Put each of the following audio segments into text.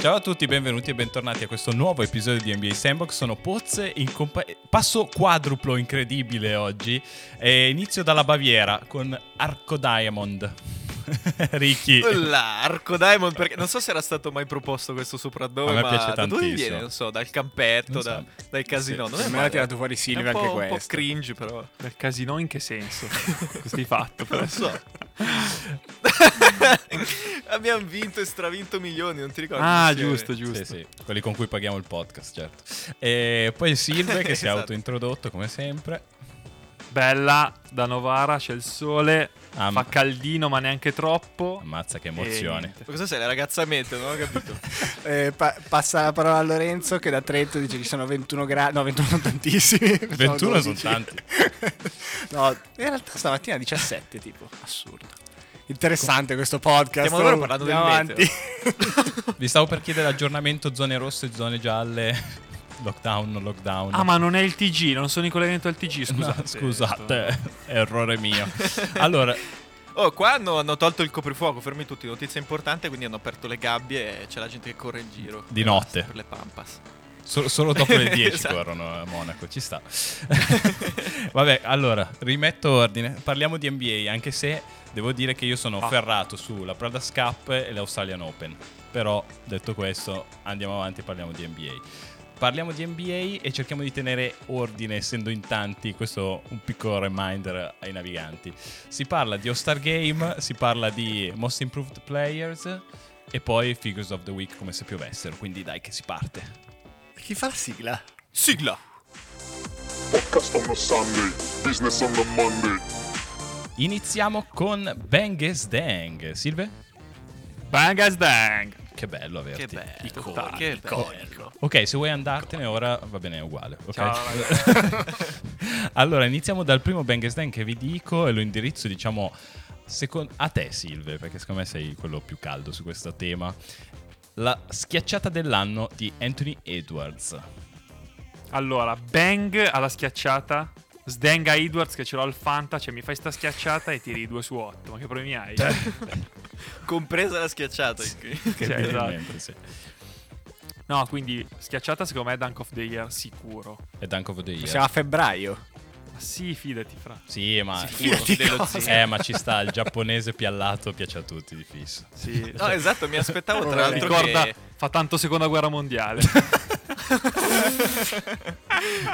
Ciao a tutti, benvenuti e bentornati a questo nuovo episodio di NBA Sandbox. Sono Pozze, passo quadruplo incredibile oggi. E inizio dalla Baviera con Arco Diamond. Ricky. Arco Diamond, perché non so se era stato mai proposto questo soprannome. A me piace tantissimo. Da dove viene? Non so, dal campetto, non so. Dal casino. Sì. Non me l'ha tirato fuori Silvia anche questo. Un po' cringe però. Dal casino in che senso? Cosa hai fatto? Non so. Abbiamo vinto e stravinto milioni, non ti ricordi? Ah, giusto. Sì, quelli con cui paghiamo il podcast, certo. E poi Silvia che si è autointrodotto come sempre. Bella, da Novara, c'è il sole, fa caldino ma neanche troppo. Ammazza che emozione. Cosa sei, la ragazza meteo, non ho capito. Passa la parola a Lorenzo che da Trento dice che sono 21 gradi, no 21 sono tantissimi. 21 sono tanti. No, in realtà stamattina 17 tipo, assurdo. Interessante questo podcast. Stiamo parlando del meteo. Vi stavo per chiedere aggiornamento zone rosse, zone gialle. Lockdown, non lockdown. Ah, ma non è il TG, non sono in collegamento al TG, scusate. No, scusate, errore mio. Allora, qua hanno tolto il coprifuoco, fermi tutti, notizia importante, quindi hanno aperto le gabbie e c'è la gente che corre in giro. Di notte. Per le Pampas. Solo dopo le 10 esatto. Corrono a Monaco, ci sta. Vabbè, allora, rimetto ordine. Parliamo di NBA, anche se devo dire che io sono ferrato sulla Prada's Cup e l'Australian Open. Però, detto questo, andiamo avanti e parliamo di NBA. Parliamo di NBA e cerchiamo di tenere ordine, essendo in tanti, questo un piccolo reminder ai naviganti. Si parla di All-Star Game, si parla di Most Improved Players e poi Figures of the Week come se piovessero, quindi dai che si parte. Chi fa la sigla? Sigla! Podcast on the Sunday, business on the Monday. Iniziamo con Bang & Sdeng. Silve? Bang & Sdeng! Che bello averti. Che bello. Iconico. Ok, se vuoi andartene ora va bene, è uguale. Okay? Ciao. Allora, iniziamo dal primo Bang & Sdeng che vi dico e lo indirizzo, diciamo, a te Silve, perché secondo me sei quello più caldo su questo tema. La schiacciata dell'anno di Anthony Edwards. Allora, Bang alla schiacciata. Sdeng a Edwards che ce l'ho al Fanta, cioè mi fai sta schiacciata e tiri 2/8, ma che premi hai? Compresa la schiacciata qui. Cioè, esatto. Sì. No, quindi schiacciata secondo me è Dunk of the Year sicuro. È Dunk of the Year. Siamo a febbraio. Ma sì, fidati fra. Sì, ma ma ci sta, il giapponese piallato piace a tutti di fisso. Sì. No, esatto, mi aspettavo tra l'altro ricorda, che fa tanto seconda guerra mondiale.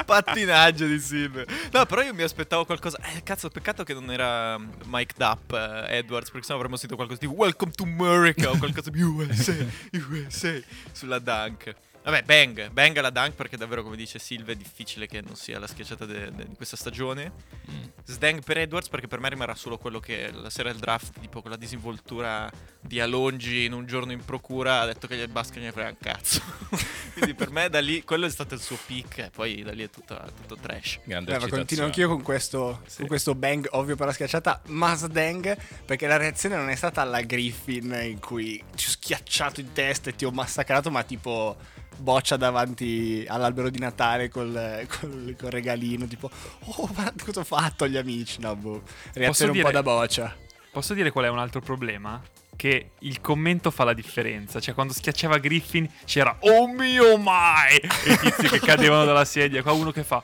Pattinaggio di Sim. No, però io mi aspettavo qualcosa. Cazzo, peccato che non era mic'd up Edwards, perché sennò avremmo sentito qualcosa di Welcome to America o qualcosa di USA sulla dunk. Vabbè, bang alla dunk, perché davvero, come dice Silve, è difficile che non sia la schiacciata di questa stagione. Sdeng per Edwards, perché per me rimarrà solo quello che la sera del draft, tipo con la disinvoltura di Alongi in un giorno in procura, ha detto che il basket ne frega un cazzo. Quindi per me da lì, quello è stato il suo pick, e poi da lì è tutto trash. Grande ma continuo anch'io con questo bang ovvio per la schiacciata, ma Sdeng, perché la reazione non è stata alla Griffin in cui ti ho schiacciato in testa e ti ho massacrato, ma tipo boccia davanti all'albero di Natale col regalino, tipo oh guarda cosa ho fatto agli amici, no boh, reazione un po' da boccia. Posso dire qual è un altro problema? Che il commento fa la differenza, cioè quando schiacciava Griffin c'era oh mio mai e i tizi che cadevano dalla sedia, qua uno che fa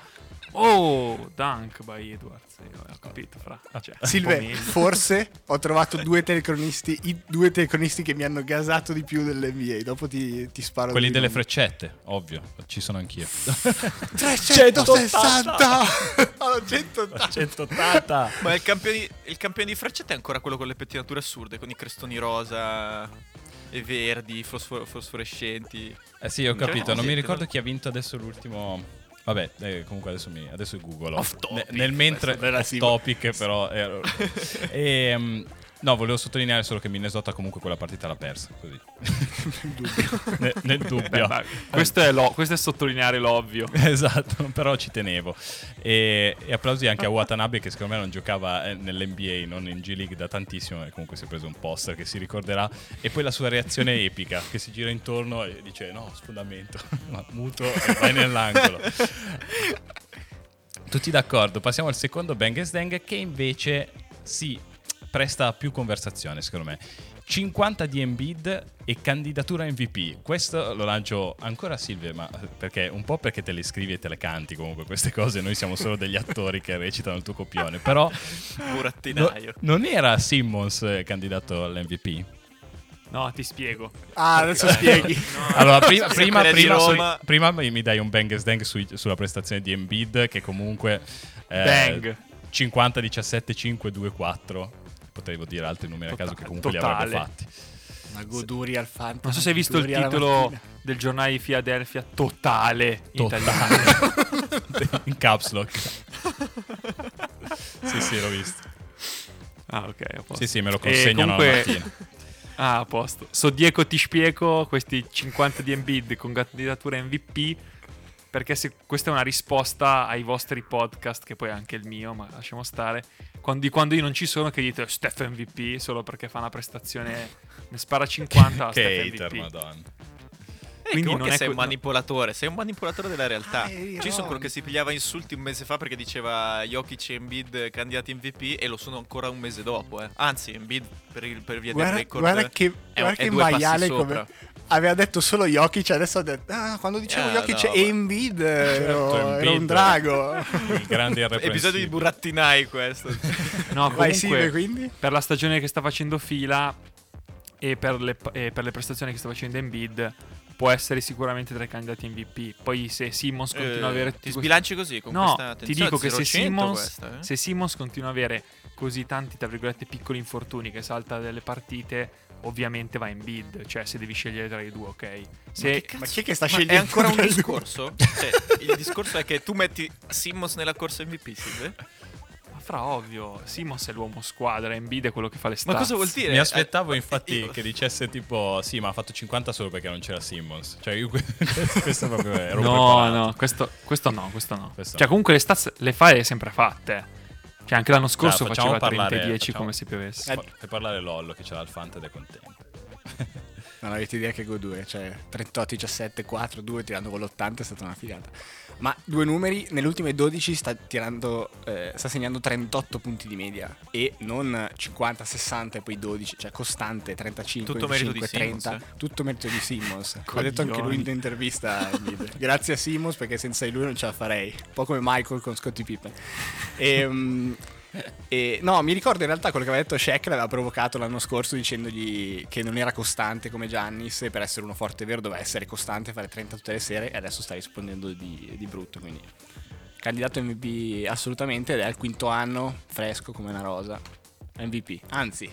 oh Dunk by Edwards, ho capito fra. Cioè, Silve, forse ho trovato due telecronisti che mi hanno gasato di più dell'NBA, dopo ti sparo quelli delle freccette, ovvio, ci sono anch'io. 360 no, 180. Ma il campione di freccette è ancora quello con le pettinature assurde, con i crestoni rosa e verdi fosforescenti. Sì, ho capito, non mi ricordo chi ha vinto adesso l'ultimo. Vabbè, comunque adesso Google nel mentre topic però no, volevo sottolineare solo che Minnesota comunque quella partita l'ha persa così. Nel dubbio. Beh, questo è sottolineare l'ovvio. Esatto, però ci tenevo. E applausi anche a Watanabe che secondo me non giocava nell'NBA, non in G League da tantissimo, e comunque si è preso un poster che si ricorderà, e poi la sua reazione epica che si gira intorno e dice "No, sfondamento". Muto e vai nell'angolo. Tutti d'accordo. Passiamo al secondo Bang & Sdeng che invece si presta più conversazione, secondo me. 50 di Embiid e candidatura MVP. Questo lo lancio ancora a Silvia, ma perché un po' perché te le scrivi e te le canti comunque queste cose, noi siamo solo degli attori che recitano il tuo copione, però burattinaio. Non era Simmons candidato all'MVP? No, ti spiego. Ah, adesso spieghi. No. Allora, prima mi dai un Bang Sdeng sulla prestazione di Embiid, che comunque 50, 17, 5, 2, 4. Potevo dire altri numeri a caso che comunque li avrebbe fatti. Una goduria al fan. Non so se hai visto il titolo del giornale di Philadelphia, totale. Italiano. In caps lock. Sì, l'ho visto. Ah, ok. Sì, me lo consegnano la mattina. Ah, a posto. Diego, ti spiego questi 50 di Embiid con candidatura MVP, perché se questa è una risposta ai vostri podcast, che poi è anche il mio, ma lasciamo stare, quando io non ci sono che dite Steph MVP solo perché fa una prestazione, ne spara 50. Che hater, madonna. Quindi non è sei un manipolatore, sei un manipolatore della realtà. Ci sono quello che si pigliava insulti un mese fa perché diceva Jokic e Embiid candidati MVP, e lo sono ancora un mese dopo. Anzi, Embiid per via del record. Guarda che maiale come aveva detto solo Jokic, adesso ha detto quando dicevo Jokic e Embiid era un drago. Il grande episodio di burattinai questo. No, comunque quindi? Per la stagione che sta facendo Fila e per le prestazioni che sta facendo Embiid, può essere sicuramente tra i candidati MVP. Poi se Simmons continua a avere... Ti sbilanci così con questa attenzione? Ti dico che se Simmons continua a avere così tanti, tra virgolette, piccoli infortuni che salta delle partite, ovviamente va in bid. Cioè, se devi scegliere tra i due, ok. Ma chi è che sta scegliendo? È ancora un discorso? Cioè, il discorso è che tu metti Simmons nella corsa MVP, sì? Ovvio, Simmons è l'uomo squadra, Embiid è quello che fa le stats. Ma cosa vuol dire? Mi aspettavo infatti che dicesse tipo sì, ma ha fatto 50 solo perché non c'era Simmons. Cioè io questo proprio ero preparato. No, questo no. Cioè comunque le stats le fa e sempre fatte. Cioè anche l'anno scorso faceva 30-10 come se piovesse. Per parlare Lollo che c'era il Fanta ed è contento. Non avete idea che godure, cioè 38, 17, 4, 2 tirando con l'80 è stata una figata. Ma due numeri, nelle ultime 12 sta segnando 38 punti di media e non 50, 60 e poi 12, cioè costante 35, tutto 25, 30, tutto merito di Simmons. L'ha detto anche lui in un'intervista. Grazie a Simmons, perché senza di lui non ce la farei, un po' come Michael con Scottie Pippen. No, mi ricordo in realtà quello che aveva detto Shaq, l'aveva provocato l'anno scorso dicendogli che non era costante come Giannis, e per essere uno forte e vero doveva essere costante, fare 30 tutte le sere, e adesso sta rispondendo di brutto. Quindi candidato MVP assolutamente, ed è al quinto anno, fresco come una rosa. MVP, anzi,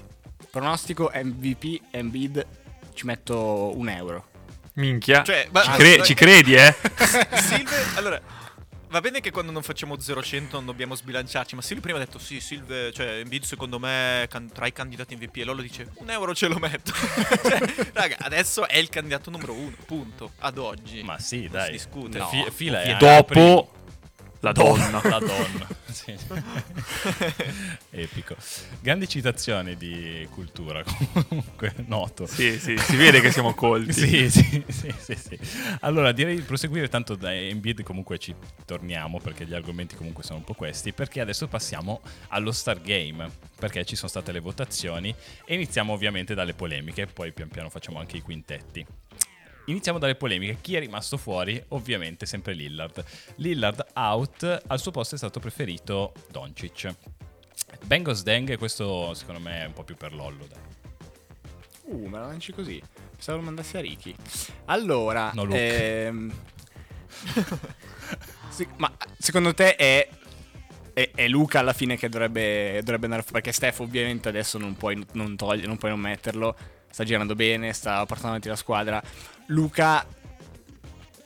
pronostico MVP Embiid, ci metto €1. Minchia, cioè, ci credi, eh? Silver, allora... Va bene che quando non facciamo 0-100 non dobbiamo sbilanciarci, ma Silvio prima ha detto sì, Silvio, cioè Embiid secondo me tra i candidati MVP, e Lollo dice €1 ce lo metto. Cioè, raga, adesso è il candidato numero uno, punto, ad oggi. Ma sì, dai. Si discute. No, Fila è dopo la donna. La donna. Sì. Epico. Grandi citazioni di cultura, comunque, noto. Sì, si vede che siamo colti. Sì. Allora, direi di proseguire, tanto da Embiid comunque ci torniamo, perché gli argomenti comunque sono un po' questi, perché adesso passiamo allo Star Game, perché ci sono state le votazioni e iniziamo ovviamente dalle polemiche, poi pian piano facciamo anche i quintetti. Iniziamo dalle polemiche. Chi è rimasto fuori? Ovviamente sempre Lillard. Lillard out, al suo posto è stato preferito Doncic. Bang & Sdeng, questo secondo me è un po' più per Lollo, dai. Me la lanci così. Pensavo lo mandassi a Ricky. Allora, no, ma secondo te è Luca alla fine che dovrebbe andare fuori? Perché Steph ovviamente adesso non puoi non metterlo. Sta girando bene, sta portando avanti la squadra. Luca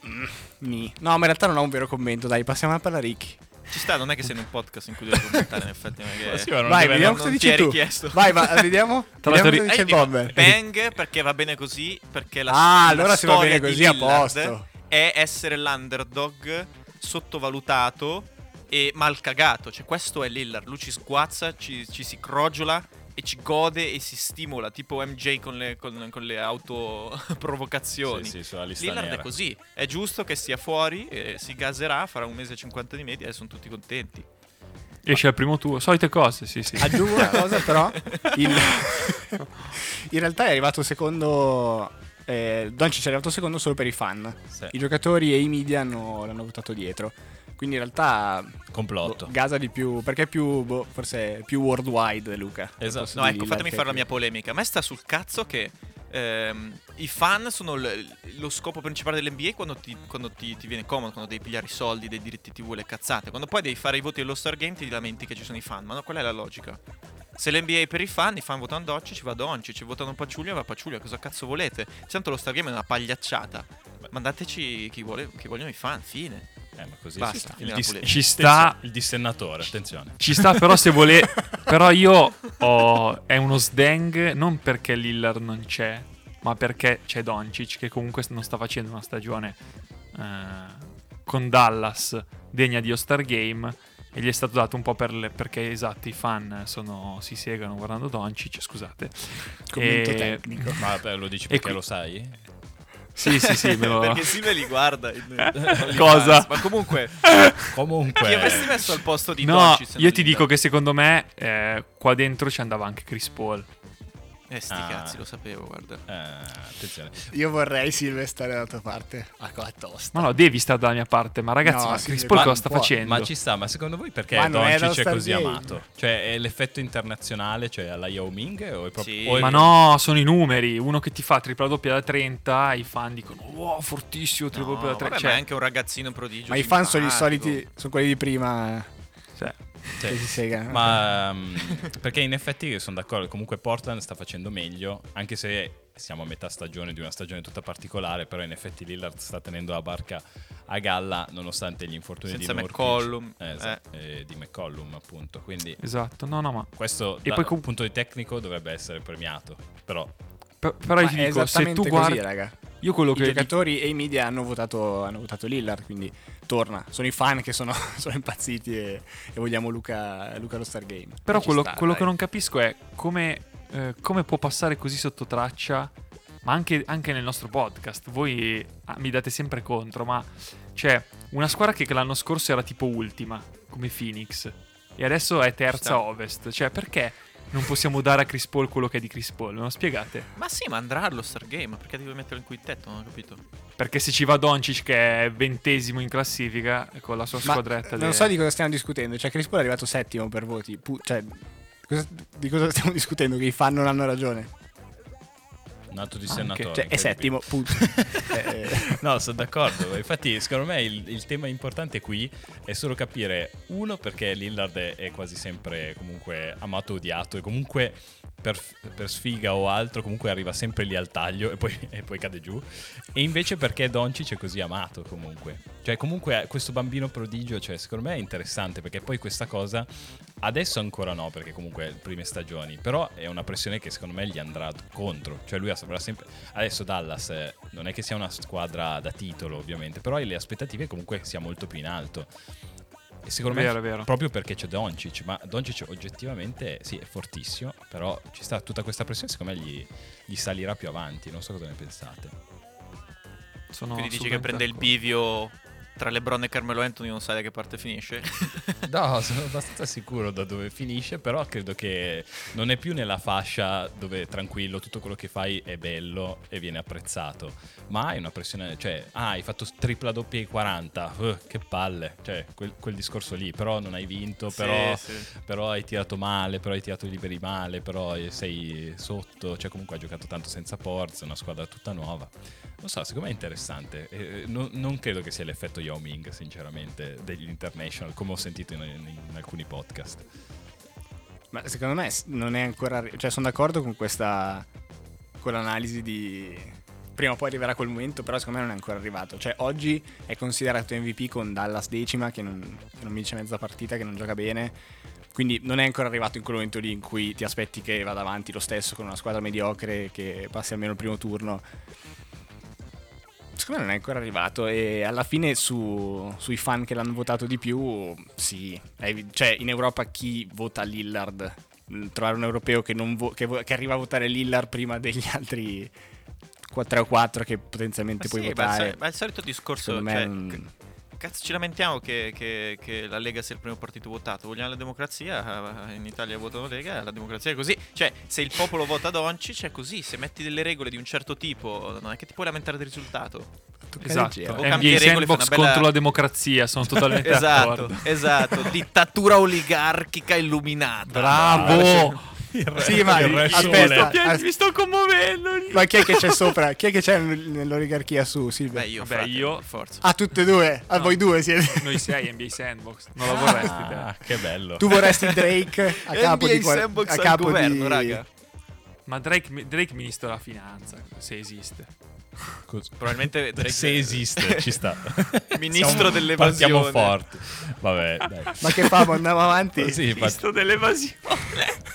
no, ma in realtà non ho un vero commento. Dai, passiamo a parlare Ricky. Ci sta, non è che sei in un podcast in cui devi commentare, in effetti. Vai, vediamo cosa dici tu. Vai, vediamo. Vediamo cosa dice Bobber. Bang, perché va bene così, perché la allora se va bene così a posto. È essere l'underdog sottovalutato e mal cagato. Cioè questo è Lillard, lui ci sguazza, ci si crogiola e ci gode e si stimola, tipo MJ con le autoprovocazioni. Sì, sulla lista Lillard nera. È così, è giusto che stia fuori, si gaserà, farà un mese e 50 di media e sono tutti contenti. Esce al primo tuo, solite cose, sì, sì. Aggiungo una cosa però, in realtà è arrivato secondo, Doncic è arrivato secondo solo per i fan, sì. I giocatori e i media l'hanno votato dietro. Quindi in realtà complotto. Gasa di più, perché è più forse è più worldwide, Luca. Esatto. No, ecco, fatemi fare la mia polemica. A me sta sul cazzo che i fan sono lo scopo principale dell'NBA quando ti viene comodo, quando devi pigliare i soldi dei diritti TV, le cazzate. Quando poi devi fare i voti all'All-Star Game ti lamenti che ci sono i fan. Ma no, qual è la logica? Se l'NBA è per i fan votano Doncic, ci va Doncic, ci votano Paciulia, va Paciulia, cosa cazzo volete? Tanto l'All-Star Game è una pagliacciata. Mandateci chi vogliono i fan, fine. Ma così basta, ci sta il dissennatore, attenzione. Ci sta, però se vuole. Però io è uno Sdeng non perché Lillard non c'è, ma perché c'è Doncic, che comunque non sta facendo una stagione con Dallas degna di All-Star Game. E gli è stato dato un po' perché esatto, i fan si segano guardando Doncic, scusate. Commento tecnico. Ma lo dici perché lo sai? Sì, sì, sì, perché Silvia li guarda. Cosa? Ma comunque chi avresti messo al posto di Doncic? No, io ti dico che secondo me qua dentro ci andava anche Chris Paul. Sti cazzi, lo sapevo, guarda. Attenzione. Io vorrei Silvia stare dalla tua parte. Ma qua tosta. Ma no, devi stare dalla mia parte. Ma ragazzi, no, ma Chris Paul cosa sta facendo? Ma ci sta, ma secondo voi perché Doncic è così amato? Cioè è l'effetto internazionale, cioè alla Yao Ming o è proprio sì. Ma no, sono i numeri. Uno che ti fa tripla doppia da 30, i fan dicono "Wow, fortissimo, tripla doppia da 30". Vabbè, ma è anche un ragazzino prodigio. Ma i fan sono i soliti, sono quelli di prima. Cioè ma perché in effetti sono d'accordo, comunque Portland sta facendo meglio, anche se siamo a metà stagione di una stagione tutta particolare, però in effetti Lillard sta tenendo la barca a galla nonostante gli infortuni di McCollum, di McCollum appunto, quindi esatto, no ma questo e poi un punto di tecnico dovrebbe essere premiato, però io ti dico, se tu guardi così, raga. Io quello che i giocatori e i media hanno votato Lillard, quindi torna. Sono i fan che sono impazziti e vogliamo Luca allo Star Game. Però quello che non capisco è come può passare così sotto traccia, ma anche nel nostro podcast. Voi mi date sempre contro, ma cioè una squadra che l'anno scorso era tipo ultima, come Phoenix, e adesso è terza Ovest. Cioè perché non possiamo dare a Chris Paul quello che è di Chris Paul? Me lo spiegate? Ma sì, ma andrà allo Star Game, perché devi metterlo in quintetto, non ho capito. Perché se ci va Doncic, che è 20° in classifica con la sua squadretta. Non so di cosa stiamo discutendo. Cioè Chris Paul è arrivato 7° per voti. Di cosa stiamo discutendo? Che i fan non hanno ragione. Un altro dissennatore. Cioè è 7° punto. No, sono d'accordo. Infatti secondo me il tema importante qui è solo capire, uno, perché Lillard è quasi sempre comunque amato, odiato, e comunque per sfiga o altro comunque arriva sempre lì al taglio e poi cade giù, e invece perché Doncic è così amato comunque. Cioè comunque questo bambino prodigio, cioè secondo me è interessante, perché poi questa cosa adesso ancora no, perché comunque prime stagioni, però è una pressione che secondo me gli andrà contro. Cioè lui avrà sempre, adesso Dallas non è che sia una squadra da titolo ovviamente, però le aspettative comunque sia molto più in alto, e secondo me vero. Proprio perché c'è Doncic, ma Doncic oggettivamente sì è fortissimo, però ci sta tutta questa pressione, secondo me gli salirà più avanti. Non so cosa ne pensate. Quindi dici che prende il bivio tra LeBron e Carmelo Anthony, non sai da che parte finisce? No, sono abbastanza sicuro da dove finisce, però credo che non è più nella fascia dove tranquillo, tutto quello che fai è bello e viene apprezzato, ma è una pressione, cioè hai fatto tripla doppia ai 40, che palle, cioè quel discorso lì, però non hai vinto, però hai tirato male, però hai tirato i liberi male, però sei sotto, cioè comunque hai giocato tanto senza Porz, è una squadra tutta nuova. Non so, secondo me è interessante, non credo che sia l'effetto Yao Ming sinceramente degli international, come ho sentito in alcuni podcast. Ma secondo me non è ancora, cioè sono d'accordo con l'analisi di prima o poi arriverà quel momento, però secondo me non è ancora arrivato. Cioè oggi è considerato MVP con Dallas decima che non vince mezza partita, che non gioca bene, quindi non è ancora arrivato in quel momento lì in cui ti aspetti che vada avanti lo stesso con una squadra mediocre, che passi almeno il primo turno. Secondo me non è ancora arrivato, e alla fine sui fan che l'hanno votato di più, sì, cioè in Europa chi vota Lillard? Trovare un europeo che arriva a votare Lillard prima degli altri 4 o 4 che potenzialmente puoi votare. Ma il solito discorso, cioè, cazzo ci lamentiamo che la Lega sia il primo partito votato? Vogliamo la democrazia? In Italia votano Lega, la democrazia è così. Cioè, se il popolo vota Doncic è così. Se metti delle regole di un certo tipo, non è che ti puoi lamentare del risultato. Esatto, NBA Sandbox bella... contro la democrazia, sono totalmente d'accordo. Esatto, dittatura oligarchica illuminata. Bravo! Sì, ma aspetta, mi sto commuovendo. Ma chi è che c'è sopra? Chi è che c'è nell'oligarchia su Silvia? Beh, io forza. Ah, tutte e due? A no. Voi due siete? Noi sei NBA Sandbox. Non lo vorresti te. Che bello. Tu vorresti Drake a capo NBA di Sandbox a capo al governo, di... raga. Ma Drake ministro della finanza, se esiste. Probabilmente Drake... se esiste ci sta ministro dell'evasione, partiamo forti, vabbè dai. Ma che fa, andiamo avanti, ministro dell'evasione.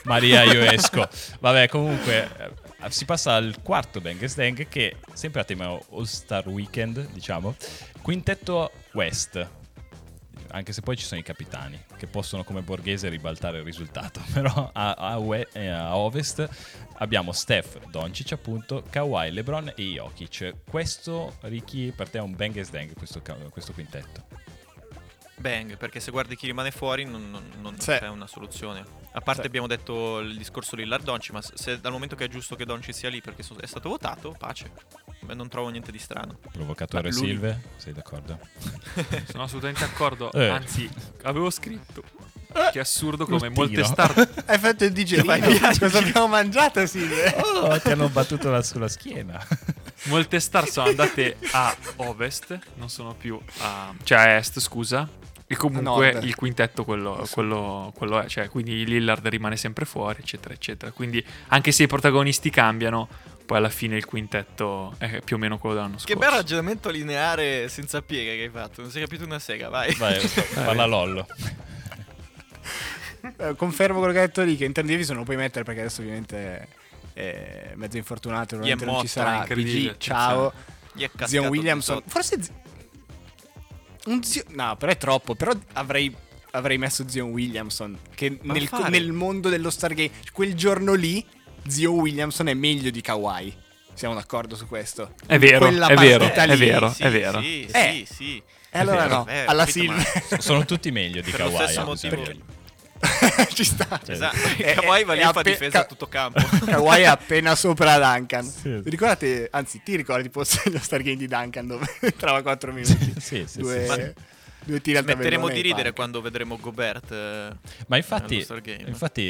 Maria, io esco, vabbè. Comunque si passa al quarto Bang Sdeng, che sempre a tema All-Star Weekend, diciamo quintetto West, anche se poi ci sono i capitani che possono come Borghese ribaltare il risultato, però a Ovest abbiamo Steph, Doncic appunto, Kawhi, LeBron e Jokic. Questo, Ricky, per te è un Bang Sdeng questo quintetto? Bang, perché se guardi chi rimane fuori non c'è una soluzione. A parte abbiamo detto il discorso Lillard-Doncic, ma se dal momento che è giusto che Doncic sia lì perché è stato votato, pace. Beh, non trovo niente di strano. Provocatore Silve, sei d'accordo? Sono assolutamente d'accordo, anzi avevo scritto che è assurdo come molte star. Hai fatto il digerino, cosa abbiamo mangiato Silve? Oh, ti hanno battuto sulla schiena. Molte star sono andate a ovest, non sono più a... cioè a est, scusa. E comunque il quintetto quello è, cioè, quindi Lillard rimane sempre fuori, eccetera eccetera. Quindi anche se i protagonisti cambiano, poi alla fine il quintetto è più o meno quello dell'anno scorso. Che bel ragionamento lineare senza piega che hai fatto, non si è capito una sega, vai. Parla Lollo. Confermo quello che hai detto lì, che intendevi se non lo puoi mettere perché adesso ovviamente è mezzo infortunato, non ci sarà PG, ciao Zion Williamson, forse no, però è troppo. Però avrei messo Zion Williamson, che nel mondo dello Star Game quel giorno lì Zion Williamson è meglio di Kawhi. Siamo d'accordo su questo? È vero, è vero. Sì. E allora vero. No, alla Silvia sono tutti meglio di Kawhi. Per lo stesso motivo. Ci sta. Esatto. Kawhi va lì a difesa a tutto campo. Kawhi è appena sopra Duncan. Sì. Ricordate, anzi ti ricordi forse lo Star Game di Duncan dove trava 4 minuti. Smetteremo di ridere quando vedremo Gobert. Ma infatti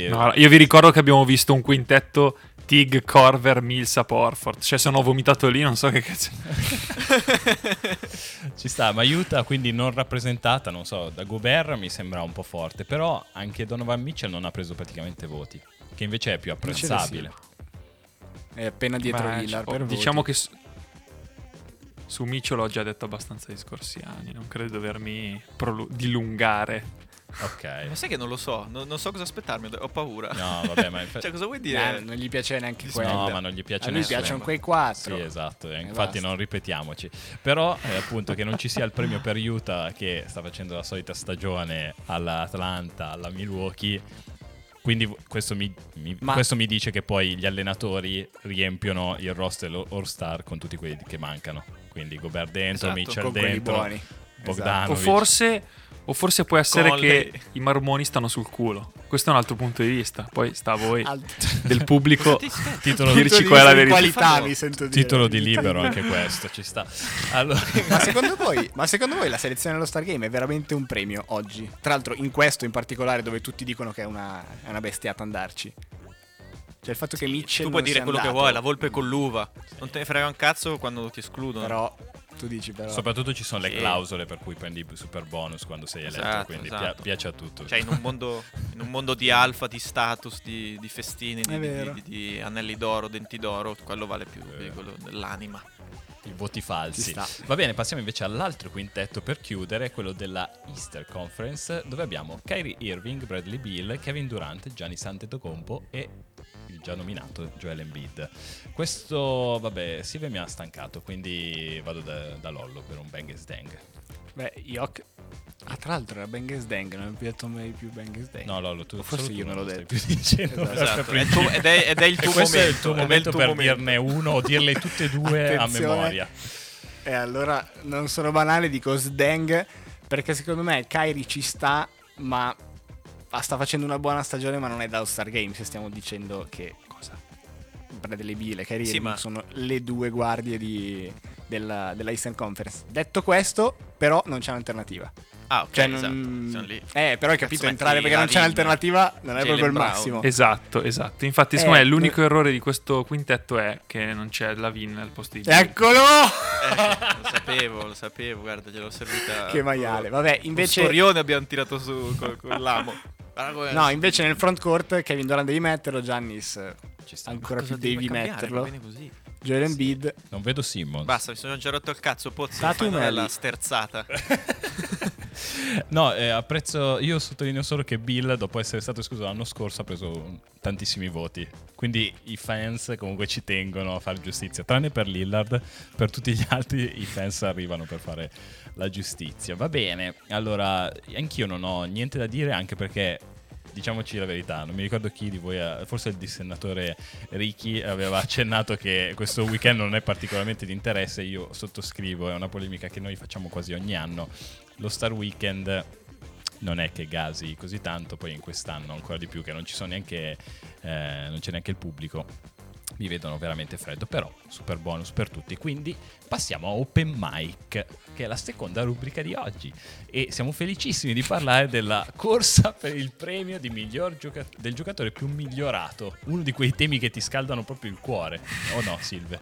no, io vi ricordo che abbiamo visto un quintetto Tig, Corver, Milsa, Porford. Cioè sono vomitato lì, non so che cazzo. Ci sta, ma Utah quindi non rappresentata, non so, da Gobert mi sembra un po' forte. Però anche Donovan Mitchell non ha preso praticamente voti, che invece è più apprezzabile. È appena dietro Lillard. Diciamo che... su Mitchell ho già detto abbastanza gli scorsi anni, non credo dovermi dilungare. Ok. Ma sai che non lo so, non so cosa aspettarmi, ho paura. No, vabbè, ma cioè, cosa vuoi dire? Non gli piace neanche quello. No, ma non gli piace neanche. A lui piacciono quei 4. Sì, esatto, infatti non ripetiamoci. Però appunto che non ci sia il premio per Utah, che sta facendo la solita stagione all'Atlanta, alla Milwaukee. Quindi questo mi dice che poi gli allenatori riempiono il roster All-Star con tutti quelli che mancano. Quindi Gobert dentro, Mitchell dentro, Bogdanovic. O forse può essere che i marmoni stanno sul culo. Questo è un altro punto di vista. Poi sta a voi del pubblico dirci qual è la verità. Qualità, mi sento dire. Titolo di libero anche questo, ci sta. Allora. Ma secondo voi la selezione allo Star Game è veramente un premio oggi? Tra l'altro in questo in particolare dove tutti dicono che è una bestiata andarci. Cioè il fatto che Mitchell tu puoi dire quello che vuoi, la volpe con l'uva. Non te ne frega un cazzo quando ti escludono. Però tu dici però. Soprattutto ci sono le clausole per cui prendi super bonus quando sei eletto, quindi piace a tutto. Cioè in un mondo di alfa, di status, di festini, di anelli d'oro, denti d'oro, quello vale più di quello dell'anima. I voti falsi. Va bene, passiamo invece all'altro quintetto per chiudere, quello della Easter Conference, dove abbiamo Kyrie Irving, Bradley Beal, Kevin Durant, Giannis Antetokounmpo e il già nominato Joel Embiid. Questo, vabbè, Silvia mi ha stancato, quindi vado da Lollo per un Bang Sdeng. Beh, tra l'altro era Bang Sdeng, non mi piace mai più Bang Sdeng. No, Lollo, tu forse io non l'ho detto. Esatto. Ed è il tuo momento. È il tuo momento per dirne uno o dirle tutte e due a memoria. E allora non sono banale, dico Sdeng perché secondo me Kyrie ci sta, ma sta facendo una buona stagione, ma non è da All-Star Game, se stiamo dicendo che cosa? Bradley Beal e Kyrie sono le due guardie della Eastern Conference. Detto questo, però non c'è un'alternativa. Ah, ok, cioè, esatto, sono lì. Però hai capito, entrare perché non c'è un'alternativa non è Jalen proprio il massimo. Esatto. Infatti, secondo me l'unico errore di questo quintetto è che non c'è Lavin al posto di Beal. Eccolo! Lo sapevo, guarda, gliel'ho servita. Che maiale. Vabbè, invece Sorione abbiamo tirato su con l'amo. No, invece nel front court Kevin Durant devi metterlo, Giannis ancora più devi metterlo, Joel Embiid. Non vedo Simmons. Basta, mi sono già rotto il cazzo, Pozzi, fai la sterzata. No, apprezzo. Io sottolineo solo che Bill, dopo essere stato escluso l'anno scorso, ha preso tantissimi voti. Quindi i fans comunque ci tengono a fare giustizia, tranne per Lillard. Per tutti gli altri i fans arrivano per fare la giustizia. Va bene, allora anch'io non ho niente da dire, anche perché, diciamoci la verità, non mi ricordo chi di voi, forse il dissennatore Ricky, aveva accennato che questo weekend non è particolarmente di interesse. Io sottoscrivo, è una polemica che noi facciamo quasi ogni anno. Lo Star Weekend non è che gasi così tanto, poi in quest'anno ancora di più che non ci sono neanche non c'è neanche il pubblico, mi vedono veramente freddo, però super bonus per tutti. Quindi passiamo a Open Mic, che è la seconda rubrica di oggi, e siamo felicissimi di parlare della corsa per il premio di miglior del giocatore più migliorato, uno di quei temi che ti scaldano proprio il cuore, o no, Silve?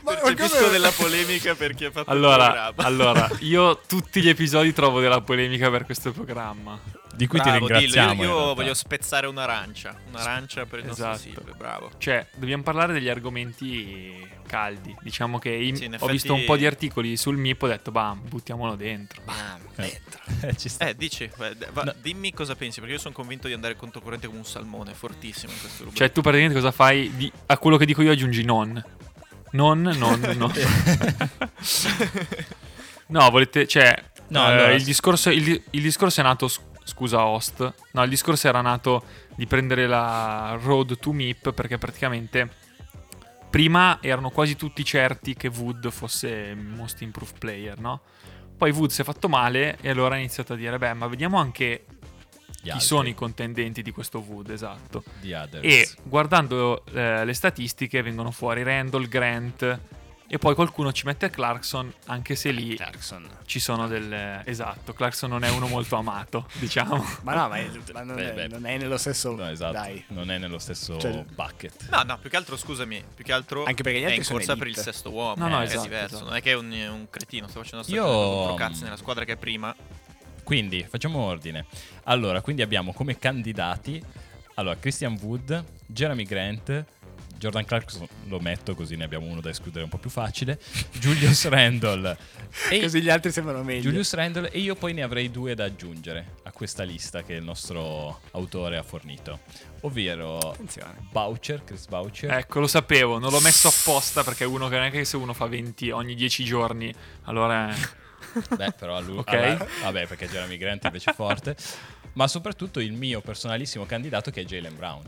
Percepisco della polemica per chi ha fatto il programma. Allora, io tutti gli episodi trovo della polemica per questo programma, di cui ti ringraziamo. Io voglio spezzare un'arancia per il nostro Silvio, bravo. Cioè, dobbiamo parlare degli argomenti caldi. Diciamo che ho visto un po' di articoli sul MIP, ho detto bam, buttiamolo dentro. Ci sta. Dici, dimmi cosa pensi, perché io sono convinto di andare controcorrente come un salmone, fortissimo in questo rubrico. Cioè, tu praticamente cosa fai? A quello che dico io aggiungi non. No, volete, cioè, no, allora, il discorso è nato il discorso era nato di prendere la road to MIP, perché praticamente prima erano quasi tutti certi che Wood fosse most improved player, no? Poi Wood si è fatto male e allora ha iniziato a dire beh, ma vediamo anche chi sono i contendenti di questo Wood, esatto. E guardando le statistiche vengono fuori Randall, Grant, e poi qualcuno ci mette Clarkson, anche se lì ci sono delle... Esatto, Clarkson non è uno molto amato, diciamo. Non è nello stesso... No, esatto, dai. Non è nello stesso, cioè, bucket. No, più che altro, scusami, anche perché gli altri è in corsa per il sesto uomo, esatto, è diverso, esatto. Non è che è un cretino, sto facendo contro cazzo nella squadra che è prima. Quindi, facciamo ordine. Allora, quindi abbiamo come candidati, allora, Christian Wood, Jeremy Grant, Jordan Clarkson lo metto, così ne abbiamo uno da escludere un po' più facile, Julius Randle. Così gli altri sembrano meglio. Julius Randle, e io poi ne avrei due da aggiungere a questa lista che il nostro autore ha fornito, ovvero Chris Boucher. Ecco, lo sapevo, non l'ho messo apposta perché uno che non è che se uno fa 20 ogni 10 giorni, allora... Beh, però a lui... Okay. Vabbè, perché Jeremy Grant invece è forte. Ma soprattutto il mio personalissimo candidato, che è Jalen Brown.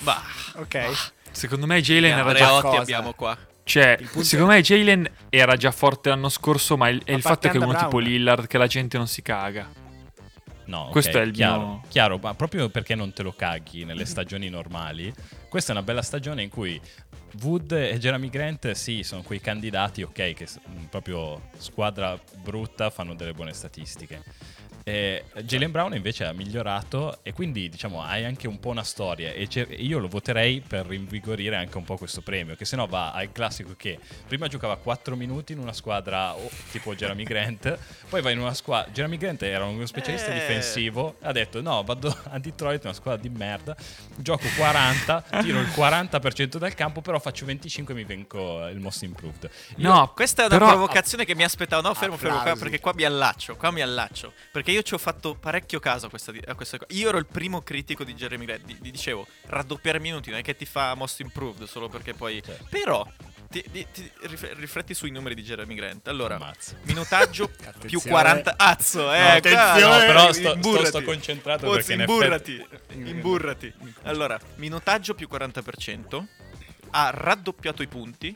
Bah, ok. Secondo me Jalen era già forte. Abbiamo qua. Cioè, secondo me Jalen era già forte l'anno scorso, ma il fatto è che uno tipo Lillard, che la gente non si caga. No, okay, questo è il mio... Chiaro, ma proprio perché non te lo caghi nelle stagioni normali. Questa è una bella stagione in cui Wood e Jeremy Grant, sì, sono quei candidati, ok, che proprio squadra brutta fanno delle buone statistiche. Jalen Brown invece ha migliorato, e quindi diciamo hai anche un po' una storia, e io lo voterei per rinvigorire anche un po' questo premio, che sennò va al classico che prima giocava 4 minuti in una squadra tipo Jeremy Grant, poi va in una squadra, Jeremy Grant era uno specialista difensivo, ha detto no, vado a Detroit, una squadra di merda, gioco 40, tiro il 40% dal campo, però faccio 25 e mi vengo il most improved. Questa è una provocazione che mi aspettavo, fermo, perché qua mi allaccio, perché io ci ho fatto parecchio caso a questa cosa. Io ero il primo critico di Jeremy Grant, dicevo raddoppiare minuti non è che ti fa most improved solo perché poi certo. Però ti rifletti sui numeri di Jeremy Grant. Allora, minutaggio più 40, azzo, però sto concentrato, Pozzi, perché imburrati. Allora, minutaggio più 40%, ha raddoppiato i punti,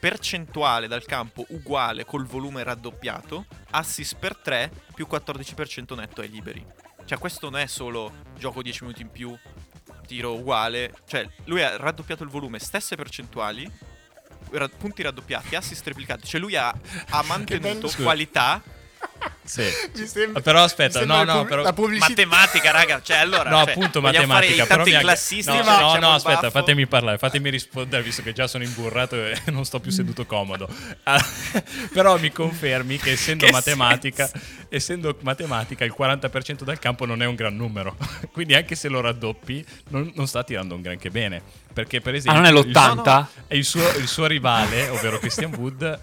percentuale dal campo uguale col volume raddoppiato, assist per 3 più 14% netto ai liberi. Cioè questo non è solo gioco 10 minuti in più, tiro uguale, cioè lui ha raddoppiato il volume, stesse percentuali, punti raddoppiati, assist triplicati, cioè lui ha mantenuto qualità. Sì. Però aspetta, però matematica, raga, cioè allora, no, cioè, appunto matematica, però mi aspetta, fatemi parlare, fatemi rispondere, visto che già sono imburrato e non sto più seduto comodo. Però mi confermi che essendo che matematica, essendo matematica, il 40% dal campo non è un gran numero. Quindi anche se lo raddoppi non sta tirando un granché bene, perché per esempio non è l'80, il suo rivale, ovvero Christian Wood,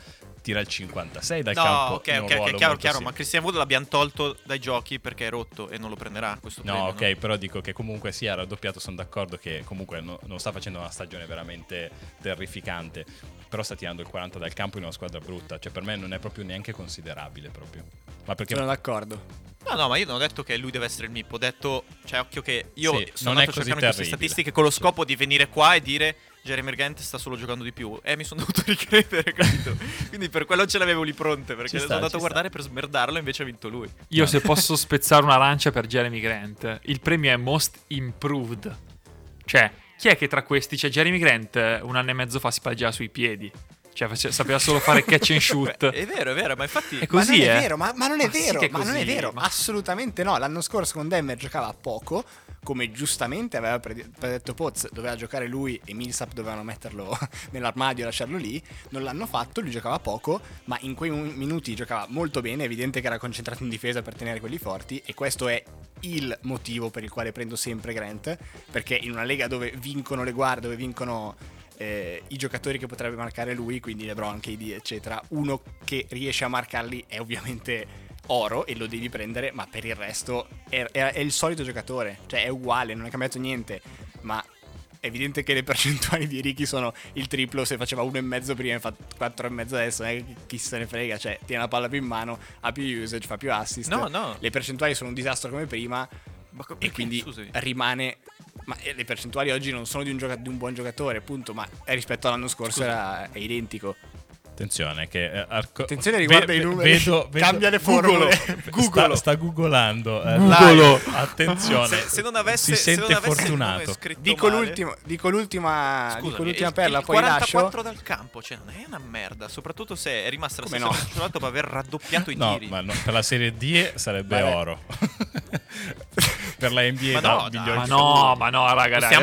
tira il 56 dal campo. Ok, chiaro, ma Christian Wood l'abbiamo tolto dai giochi perché è rotto e non lo prenderà questo premio. Ok, però dico che comunque sia raddoppiato, sono d'accordo che comunque non sta facendo una stagione veramente terrificante, però sta tirando il 40 dal campo in una squadra brutta, cioè per me non è proprio neanche considerabile proprio. Ma perché sono d'accordo. No, ma io non ho detto che lui deve essere il MIP, ho detto, cioè occhio che io sono andato cercando queste statistiche con lo scopo di venire qua e dire Jeremy Grant sta solo giocando di più, mi sono dovuto ricredere, capito? Quindi per quello ce l'avevo lì pronte, perché sono andato a guardare per smerdarlo, invece ha vinto lui. Io se posso spezzare una lancia per Jeremy Grant, il premio è Most Improved. Cioè, chi è che tra questi, cioè Jeremy Grant un anno e mezzo fa si palleggiava sui piedi, cioè sapeva solo fare catch and shoot. È vero, ma infatti è così, ma non è vero, ma non è vero, ma non è vero, assolutamente no. L'anno scorso con Denver giocava poco, come giustamente aveva predetto Poz, doveva giocare lui e Millsap dovevano metterlo nell'armadio e lasciarlo lì, non l'hanno fatto, lui giocava poco, ma in quei minuti giocava molto bene, è evidente che era concentrato in difesa per tenere quelli forti, e questo è il motivo per il quale prendo sempre Grant, perché in una lega dove vincono le guardie, dove vincono i giocatori che potrebbe marcare lui, quindi LeBron, KD eccetera, uno che riesce a marcarli è ovviamente oro e lo devi prendere, ma per il resto è il solito giocatore, cioè è uguale, non è cambiato niente, ma è evidente che le percentuali di Ricky sono il triplo, se faceva 1,5 prima e fa 4,5 adesso, chi se ne frega, cioè tiene la palla più in mano, ha più usage, fa più assist, le percentuali sono un disastro come prima, e quindi rimane... Ma le percentuali oggi non sono di un buon giocatore, appunto, ma rispetto all'anno scorso è identico. Attenzione, che attenzione riguarda i numeri, vedo, cambia le formule. Google sta googolando. Attenzione. Se non avesse, si sente, se non avesse fortunato. Dico l'ultima perla, poi lascio. 44 dal campo, cioè non è una merda, soprattutto se è rimasta la stessa percentuale dopo aver raddoppiato i tiri. Ma no, per la Serie D sarebbe oro. Per la NBA raga, stiamo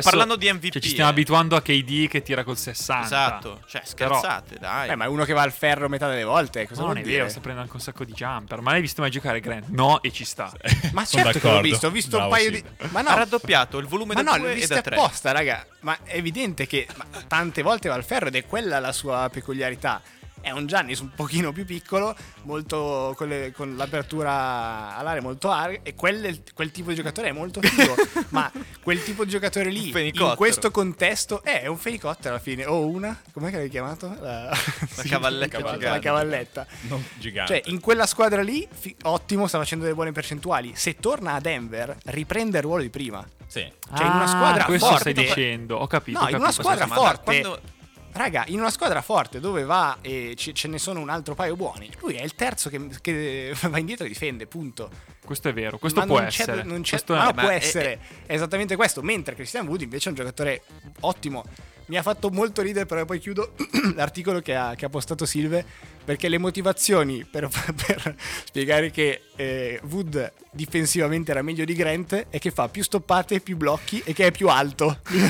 parlando di MVP, cioè, ci stiamo abituando a KD che tira col 60. Esatto, cioè scherzate, però, dai. Ma è uno che va al ferro metà delle volte, cosa non è dire? Vero, sta prendendo anche un sacco di jumper. Ma l'hai visto mai giocare Grant? No, e ci sta. Ma certo d'accordo. Che l'ho visto, ho visto un paio di ma no, ha raddoppiato il volume da 2 e da 3. Apposta, raga. Ma è evidente che tante volte va al ferro ed è quella la sua peculiarità. È un Giannis un pochino più piccolo, molto con l'apertura all'area molto larga, e quel tipo di giocatore è molto figo, ma quel tipo di giocatore lì in questo contesto è un fenicottero alla fine, o una, com'è che l'hai chiamato? La cavalletta. Non gigante. Cioè in quella squadra lì ottimo, sta facendo delle buone percentuali, se torna a Denver riprende il ruolo di prima. Sì. Cioè in una squadra questo forte. Questo stai dicendo, ho capito. No, ho capito, in una squadra forte. Raga, in una squadra forte dove va e ce ne sono un altro paio buoni, lui è il terzo che va indietro e difende, punto. Questo è vero, questo ma può non essere. È esattamente questo, mentre Christian Wood invece è un giocatore ottimo. Mi ha fatto molto ridere, però poi chiudo l'articolo che ha postato Silve, perché le motivazioni per spiegare che Wood difensivamente era meglio di Grant è che fa più stoppate, più blocchi e che è più alto. Più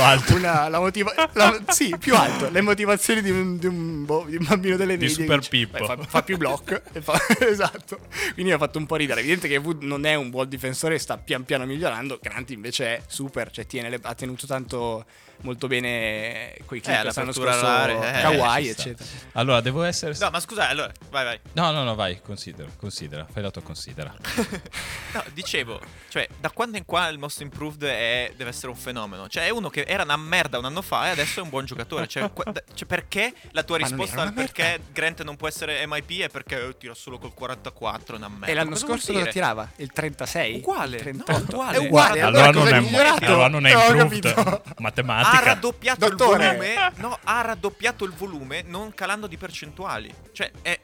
alto. Più alto. Le motivazioni di un bambino delle medie. Di Super Pippo. Fa più block. Esatto. Quindi mi ha fatto un po' ridere. È evidente che Wood non è un buon difensore, sta pian piano migliorando. Grant invece è super, cioè ha tenuto tanto... molto bene quei clip che stanno scorso Kawhi eccetera. Allora devo essere ma scusa, allora vai. No, vai, considera fai l'autoconsidera. No, dicevo, cioè, da quando in qua il most improved deve essere un fenomeno. Cioè, è uno che era una merda un anno fa e adesso è un buon giocatore. Cioè perché la tua risposta al perché merda. Grant non può essere MIP è perché tira solo col 44, è una merda. E l'anno scorso lo tirava? Il 36? Uguale. Il no, uguale. È uguale. Allora non è improved. Matematica. Ha raddoppiato il volume. No, ha raddoppiato il volume non calando di percentuali. Cioè, è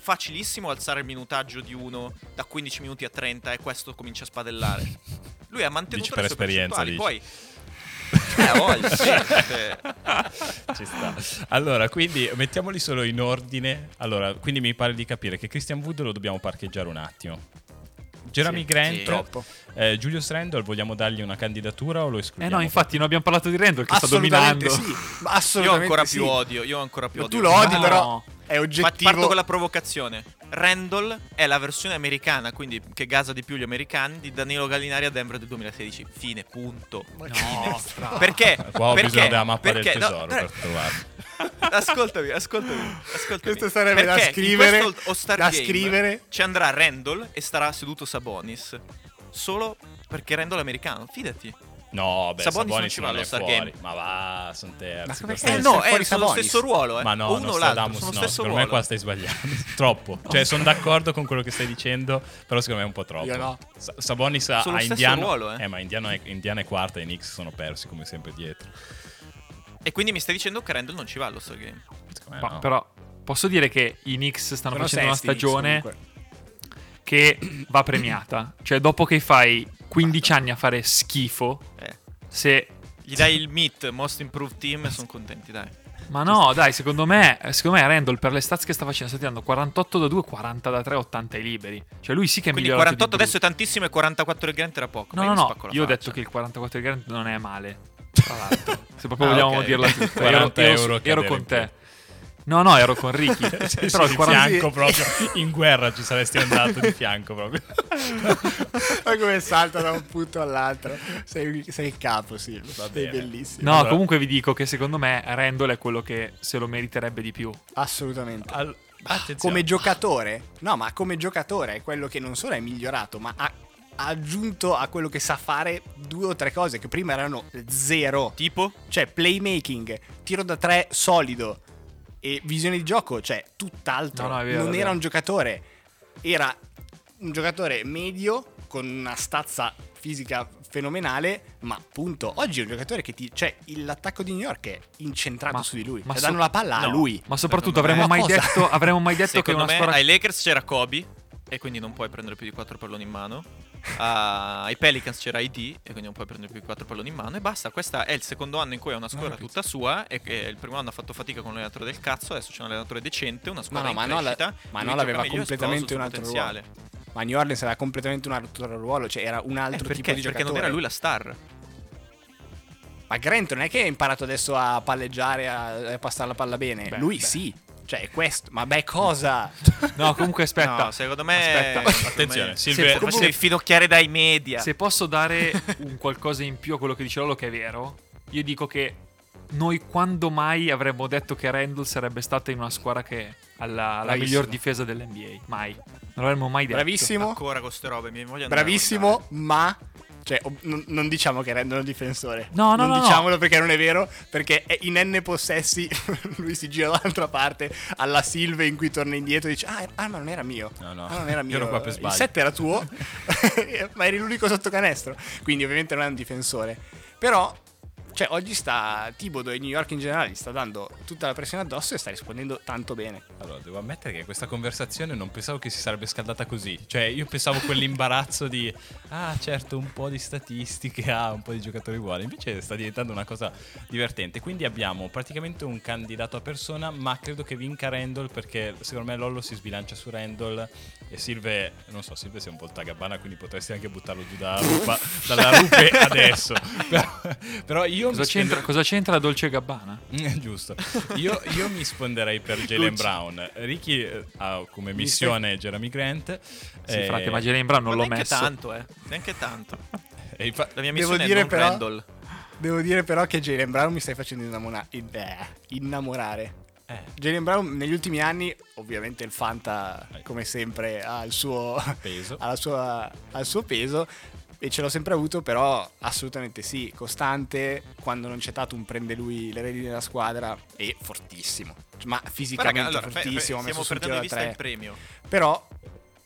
facilissimo alzare il minutaggio di uno da 15 minuti a 30 e questo comincia a spadellare. Lui ha mantenuto dici per le sue percentuali. Poi ci sta. Allora, quindi mettiamoli solo in ordine. Allora, quindi mi pare di capire che Christian Wood lo dobbiamo parcheggiare un attimo. Jeremy Grant, Julius Randle, vogliamo dargli una candidatura o lo escludiamo? No, infatti non abbiamo parlato di Randle che sta dominando. Sì, assolutamente io ho ancora più odio. Tu lo odi, però è oggettivo. Parto con la provocazione. Randle è la versione americana, quindi che gasa di più gli americani, di Danilo Gallinari a Denver del 2016. Fine, punto. No. Perché? Qua ho bisogno della mappa del tesoro per trovarlo. Ascoltami. Questo sarebbe perché da scrivere. All-Star Game ci andrà Randle e starà seduto Sabonis. Solo perché Randle è americano, fidati. No, beh, Sabonis non va all'All-Star Game. Ma va, sono terzi. No, sono lo stesso ruolo. Ma no, uno o l'altro, sono lo stesso ruolo. Per me qua stai sbagliando. Troppo. Cioè, sono d'accordo con quello che stai dicendo, però secondo me è un po' troppo. Io no. Sabonis ha Indiana. Ruolo, eh. Ma Indiana è quarta e i Knicks sono persi come sempre dietro. E quindi mi stai dicendo che Randle non ci va allo All-Star Game? No. Però posso dire che i Knicks stanno facendo una stagione che va premiata. Cioè dopo che fai 15 anni a fare schifo, se gli dai il meet most improved team sono contenti, dai. Ma no, dai, secondo me Randle per le stats che sta facendo sta tirando 48 da 2, 40 da 3, 80 ai liberi. Cioè lui sì che è migliorato. Quindi 48 adesso è tantissimo e 44 il Grant era poco. No, io ho detto che il 44 il Grant non è male. Tra l'altro, se proprio vogliamo dirla tutta, ero con te. No, ero con Ricky. Però di fianco proprio in guerra ci saresti andato di fianco proprio. Ma come salta da un punto all'altro. Sei il capo, sì, sei bellissimo. No, allora, comunque vi dico che secondo me Randle è quello che se lo meriterebbe di più. Assolutamente. Come giocatore? No, ma come giocatore è quello che non solo è migliorato, ma ha aggiunto a quello che sa fare due o tre cose che prima erano zero. Tipo? Cioè playmaking, tiro da tre solido e visione di gioco, cioè tutt'altro. Era un giocatore, era un giocatore medio con una stazza fisica fenomenale, ma punto. Oggi è un giocatore che cioè l'attacco di New York è incentrato su di lui, danno la palla a lui. Ma soprattutto avremmo mai detto che una squadra ai Lakers c'era Kobe e quindi non puoi prendere più di 4 palloni in mano. Ai Pelicans c'era ID e quindi non puoi prendere più di 4 palloni in mano e basta. Questo è il secondo anno in cui è una squadra tutta sua e che il primo anno ha fatto fatica con l'allenatore del cazzo, adesso c'è un allenatore decente, una squadra in crescita. Ma l'aveva completamente un altro ruolo. Ma New Orleans aveva completamente un altro ruolo, cioè era un altro tipo di giocatore. Perché non era lui la star. Ma Grant non è che ha imparato adesso a palleggiare, a passare la palla bene. Lui sì. Cioè questo, ma beh cosa? No, comunque aspetta. No, secondo me attenzione, Silvia, se finocchiare dai media. Se posso dare un qualcosa in più a quello che dice Lolo che è vero, io dico che noi quando mai avremmo detto che Randle sarebbe stata in una squadra che ha la miglior difesa dell'NBA? Mai. Non l'avremmo mai detto. Bravissimo. Ancora con queste robe mi voglio andare. Bravissimo, ma cioè, non diciamo che rendono difensore. No, diciamolo perché non è vero. Perché in N possessi lui si gira dall'altra parte alla Silve in cui torna indietro e dice ma non era mio. Non era mio. Io ero qua per sbaglio. Il 7 era tuo. Ma eri l'unico sotto canestro. Quindi ovviamente non è un difensore. Però cioè oggi sta Thibodeau e New York in generale gli sta dando tutta la pressione addosso e sta rispondendo tanto bene. Allora devo ammettere che questa conversazione non pensavo che si sarebbe scaldata così. Cioè io pensavo quell'imbarazzo di certo un po' di statistiche, un po' di giocatori uguali. Invece sta diventando una cosa divertente. Quindi abbiamo praticamente un candidato a persona, ma credo che vinca Randle perché secondo me Lollo si sbilancia su Randle e Silve, non so, Silve sia un po' il tagabbana, quindi potresti anche buttarlo giù dalla rupe adesso. Però io cosa c'entra la Dolce Gabbana? Giusto. Io mi sponderei per Jalen Brown. Ricky ha come missione Jeremy Grant. Sì, frate, ma Jalen Brown non l'ho messo. Neanche tanto. La mia missione è non Randle. Devo dire però che Jalen Brown mi stai facendo innamorare. Jalen Brown negli ultimi anni, ovviamente il Fanta come sempre ha il suo peso, ha il suo peso, e ce l'ho sempre avuto, però assolutamente sì, costante, quando non c'è Tatum prende lui le redini della squadra, e fortissimo, ma fisicamente fortissimo, stiamo perdendo di vista il premio, però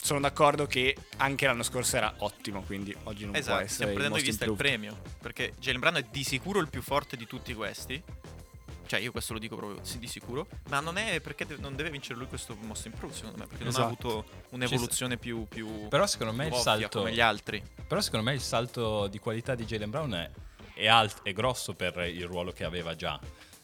sono d'accordo che anche l'anno scorso era ottimo, quindi oggi non può essere, stiamo perdendo di vista il premio, perché Jalen Brown è di sicuro il più forte di tutti questi. Cioè, io questo lo dico proprio di sicuro. Ma non è perché non deve vincere lui questo most improved, secondo me, perché non ha avuto un'evoluzione più però secondo me il salto come gli altri. Però secondo me il salto di qualità di Jalen Brown è grosso per il ruolo che aveva già.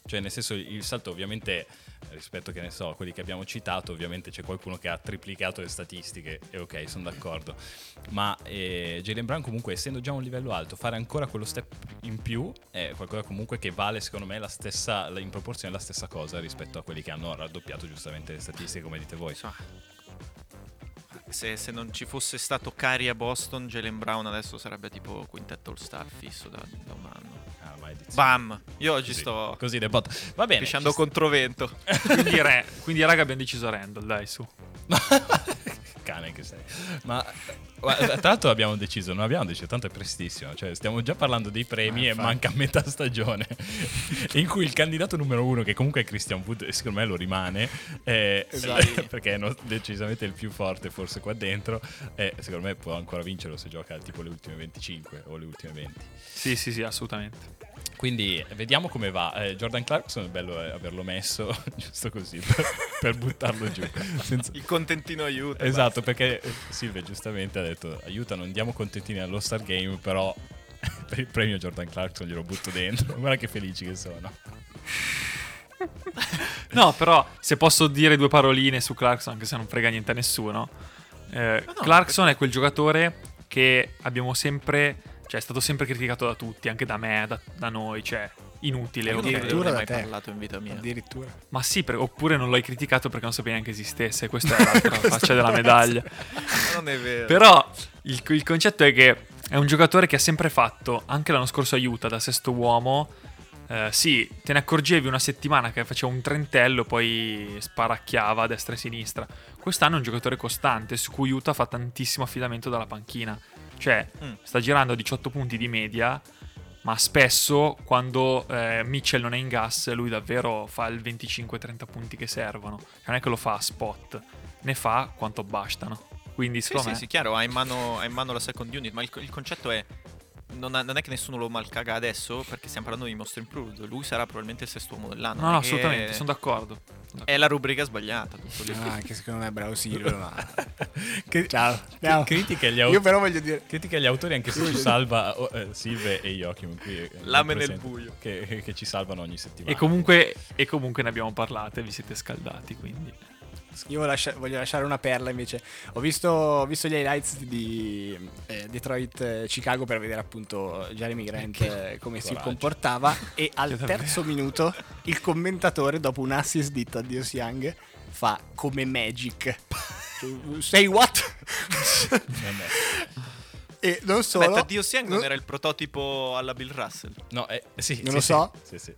Cioè, nel senso, il salto ovviamente rispetto, che ne so, a quelli che abbiamo citato, ovviamente c'è qualcuno che ha triplicato le statistiche e ok, sono d'accordo, ma Jalen Brown comunque, essendo già a un livello alto, fare ancora quello step in più è qualcosa comunque che vale, secondo me, in proporzione la stessa cosa rispetto a quelli che hanno raddoppiato giustamente le statistiche, come dite voi. Se non ci fosse stato Curry a Boston, Jalen Brown adesso sarebbe tipo quintetto All-Star fisso da un anno. Bam! Io oggi sto così de botta. Va bene, pisciando controvento. Quindi raga, abbiamo deciso Randall, dai, su. Cane che sei. Ma tra l'altro non abbiamo deciso, tanto è prestissimo, cioè stiamo già parlando dei premi e manca metà stagione in cui il candidato numero uno, che comunque è Christian Wood, secondo me lo rimane, perché è decisamente il più forte forse qua dentro, e secondo me può ancora vincerlo se gioca tipo le ultime 25 o le ultime 20. Sì, assolutamente. Quindi vediamo come va. Jordan Clarkson è bello averlo messo giusto così per buttarlo giù. Il contentino aiuta. Esatto, perché Silvia giustamente ha detto aiuta, non diamo contentini all'All-Star Game, però per il premio Jordan Clarkson glielo butto dentro. Guarda che felici che sono. No, però se posso dire due paroline su Clarkson, anche se non frega niente a nessuno. Clarkson è quel giocatore che abbiamo sempre... Cioè, è stato sempre criticato da tutti, anche da me, da noi, cioè, inutile. Addirittura non l'hai mai parlato in vita mia. Addirittura. Ma sì, oppure non l'hai criticato perché non sapevi neanche esistesse, questa è l'altra faccia della medaglia. Non è vero. Però il concetto è che è un giocatore che ha sempre fatto, anche l'anno scorso aiuta da sesto uomo, sì, te ne accorgevi una settimana che faceva un trentello, poi sparacchiava a destra e a sinistra. Quest'anno è un giocatore costante, su cui Utah fa tantissimo affidamento dalla panchina. Cioè, sta girando a 18 punti di media, ma spesso quando Mitchell non è in gas, lui davvero fa il 25-30 punti che servono. Non è che lo fa a spot, ne fa quanto bastano. Quindi secondo me... Sì, chiaro, ha in mano la second unit, ma il concetto è... Non è che nessuno lo malcaga adesso, perché stiamo parlando di most improved. Lui sarà probabilmente il sesto uomo dell'anno. No, assolutamente, sono d'accordo. È la rubrica sbagliata. Anche secondo me è bravo Silvio. Ma... Ciao. Critica agli autori. Io però voglio dire critica agli autori, anche se ci salva Silve e Joachim qui. Lame nel buio. Che ci salvano ogni settimana. E comunque ne abbiamo parlato e vi siete scaldati, quindi. Io voglio lasciare una perla invece. Ho visto gli highlights di Detroit-Chicago per vedere appunto Jeremy Grant come si comportava. E al terzo minuto il commentatore, dopo un assist di Thaddeus Young, fa come Magic. Say what? E non solo. Beh, Thaddeus Young non era il prototipo alla Bill Russell. No, sì. Non lo so. Sì.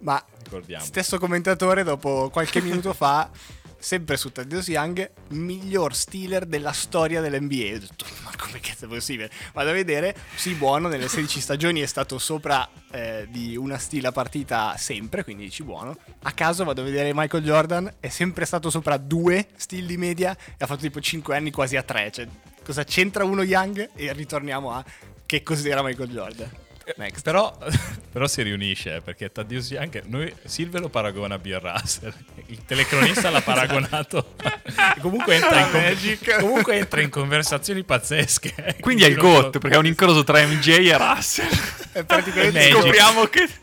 Ma ricordiamo. Stesso commentatore dopo qualche minuto fa, sempre su Thaddeus Young, miglior stealer della storia dell'NBA. Ho detto, ma come cazzo è possibile? Vado a vedere, sì, buono, nelle 16 stagioni è stato sopra di una steal a partita sempre, quindi dici buono. A caso vado a vedere Michael Jordan, è sempre stato sopra 2 steal di media e ha fatto tipo 5 anni quasi a 3. Cioè, cosa c'entra uno Young? E ritorniamo a che cos'era Michael Jordan. Next. Però si riunisce, perché Thaddeus Young, noi Silve lo paragona a Bill Russell, il telecronista l'ha paragonato e comunque entra in conversazioni pazzesche, quindi è il GOAT, perché è un incrocio tra MJ e Russell, e praticamente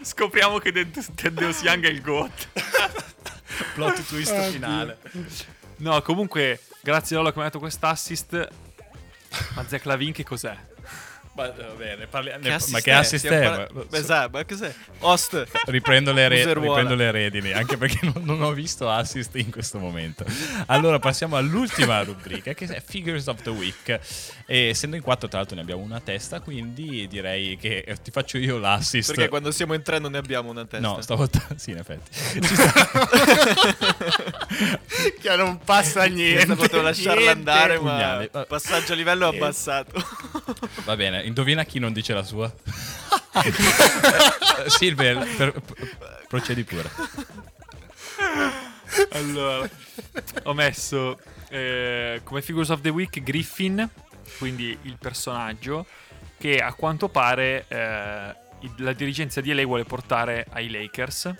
scopriamo che Thaddeus Young è il GOAT. Plot twist finale. No, comunque grazie Lola che mi ha dato quest'assist. Ma Zach LaVine che cos'è? Ma va bene, ma che assist è? Esatto, ma cos'è? Host. Riprendo le redini, anche perché non ho visto assist in questo momento. Allora passiamo all'ultima rubrica, che è Figures of the Week. E essendo in quattro, tra l'altro ne abbiamo una a testa, quindi direi che ti faccio io l'assist. Perché quando siamo in tre non ne abbiamo una a testa. No, stavolta sì, in effetti. Ci sta. Che non passa niente. Potevo lasciarla andare, pugnale. Ma passaggio a livello abbassato. Va bene, indovina chi non dice la sua. Silvia, procedi pure. Allora, ho messo come Figures of the Week Griffin, quindi il personaggio che a quanto pare la dirigenza di LA vuole portare ai Lakers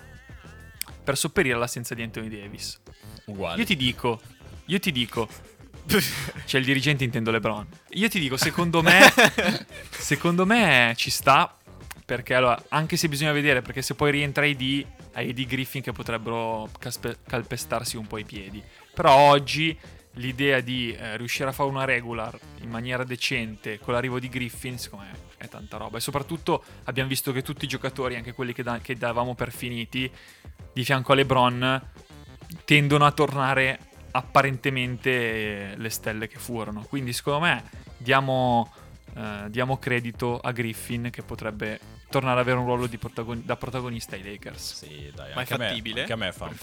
per sopperire all'assenza di Anthony Davis. Uguale. Io ti dico c'è il dirigente, intendo LeBron. Io ti dico, secondo me ci sta, perché allora, anche se bisogna vedere, perché se poi rientra AD, hai AD Griffin che potrebbero calpestarsi un po' i piedi. Però oggi l'idea di riuscire a fare una regular in maniera decente con l'arrivo di Griffin, secondo me è tanta roba. E soprattutto abbiamo visto che tutti i giocatori, anche quelli che davamo per finiti, di fianco a LeBron, tendono a tornare apparentemente le stelle che furono. Quindi secondo me diamo credito a Griffin, che potrebbe tornare ad avere un ruolo da protagonista ai Lakers. Sì, dai, ma anche è fattibile. A me fa un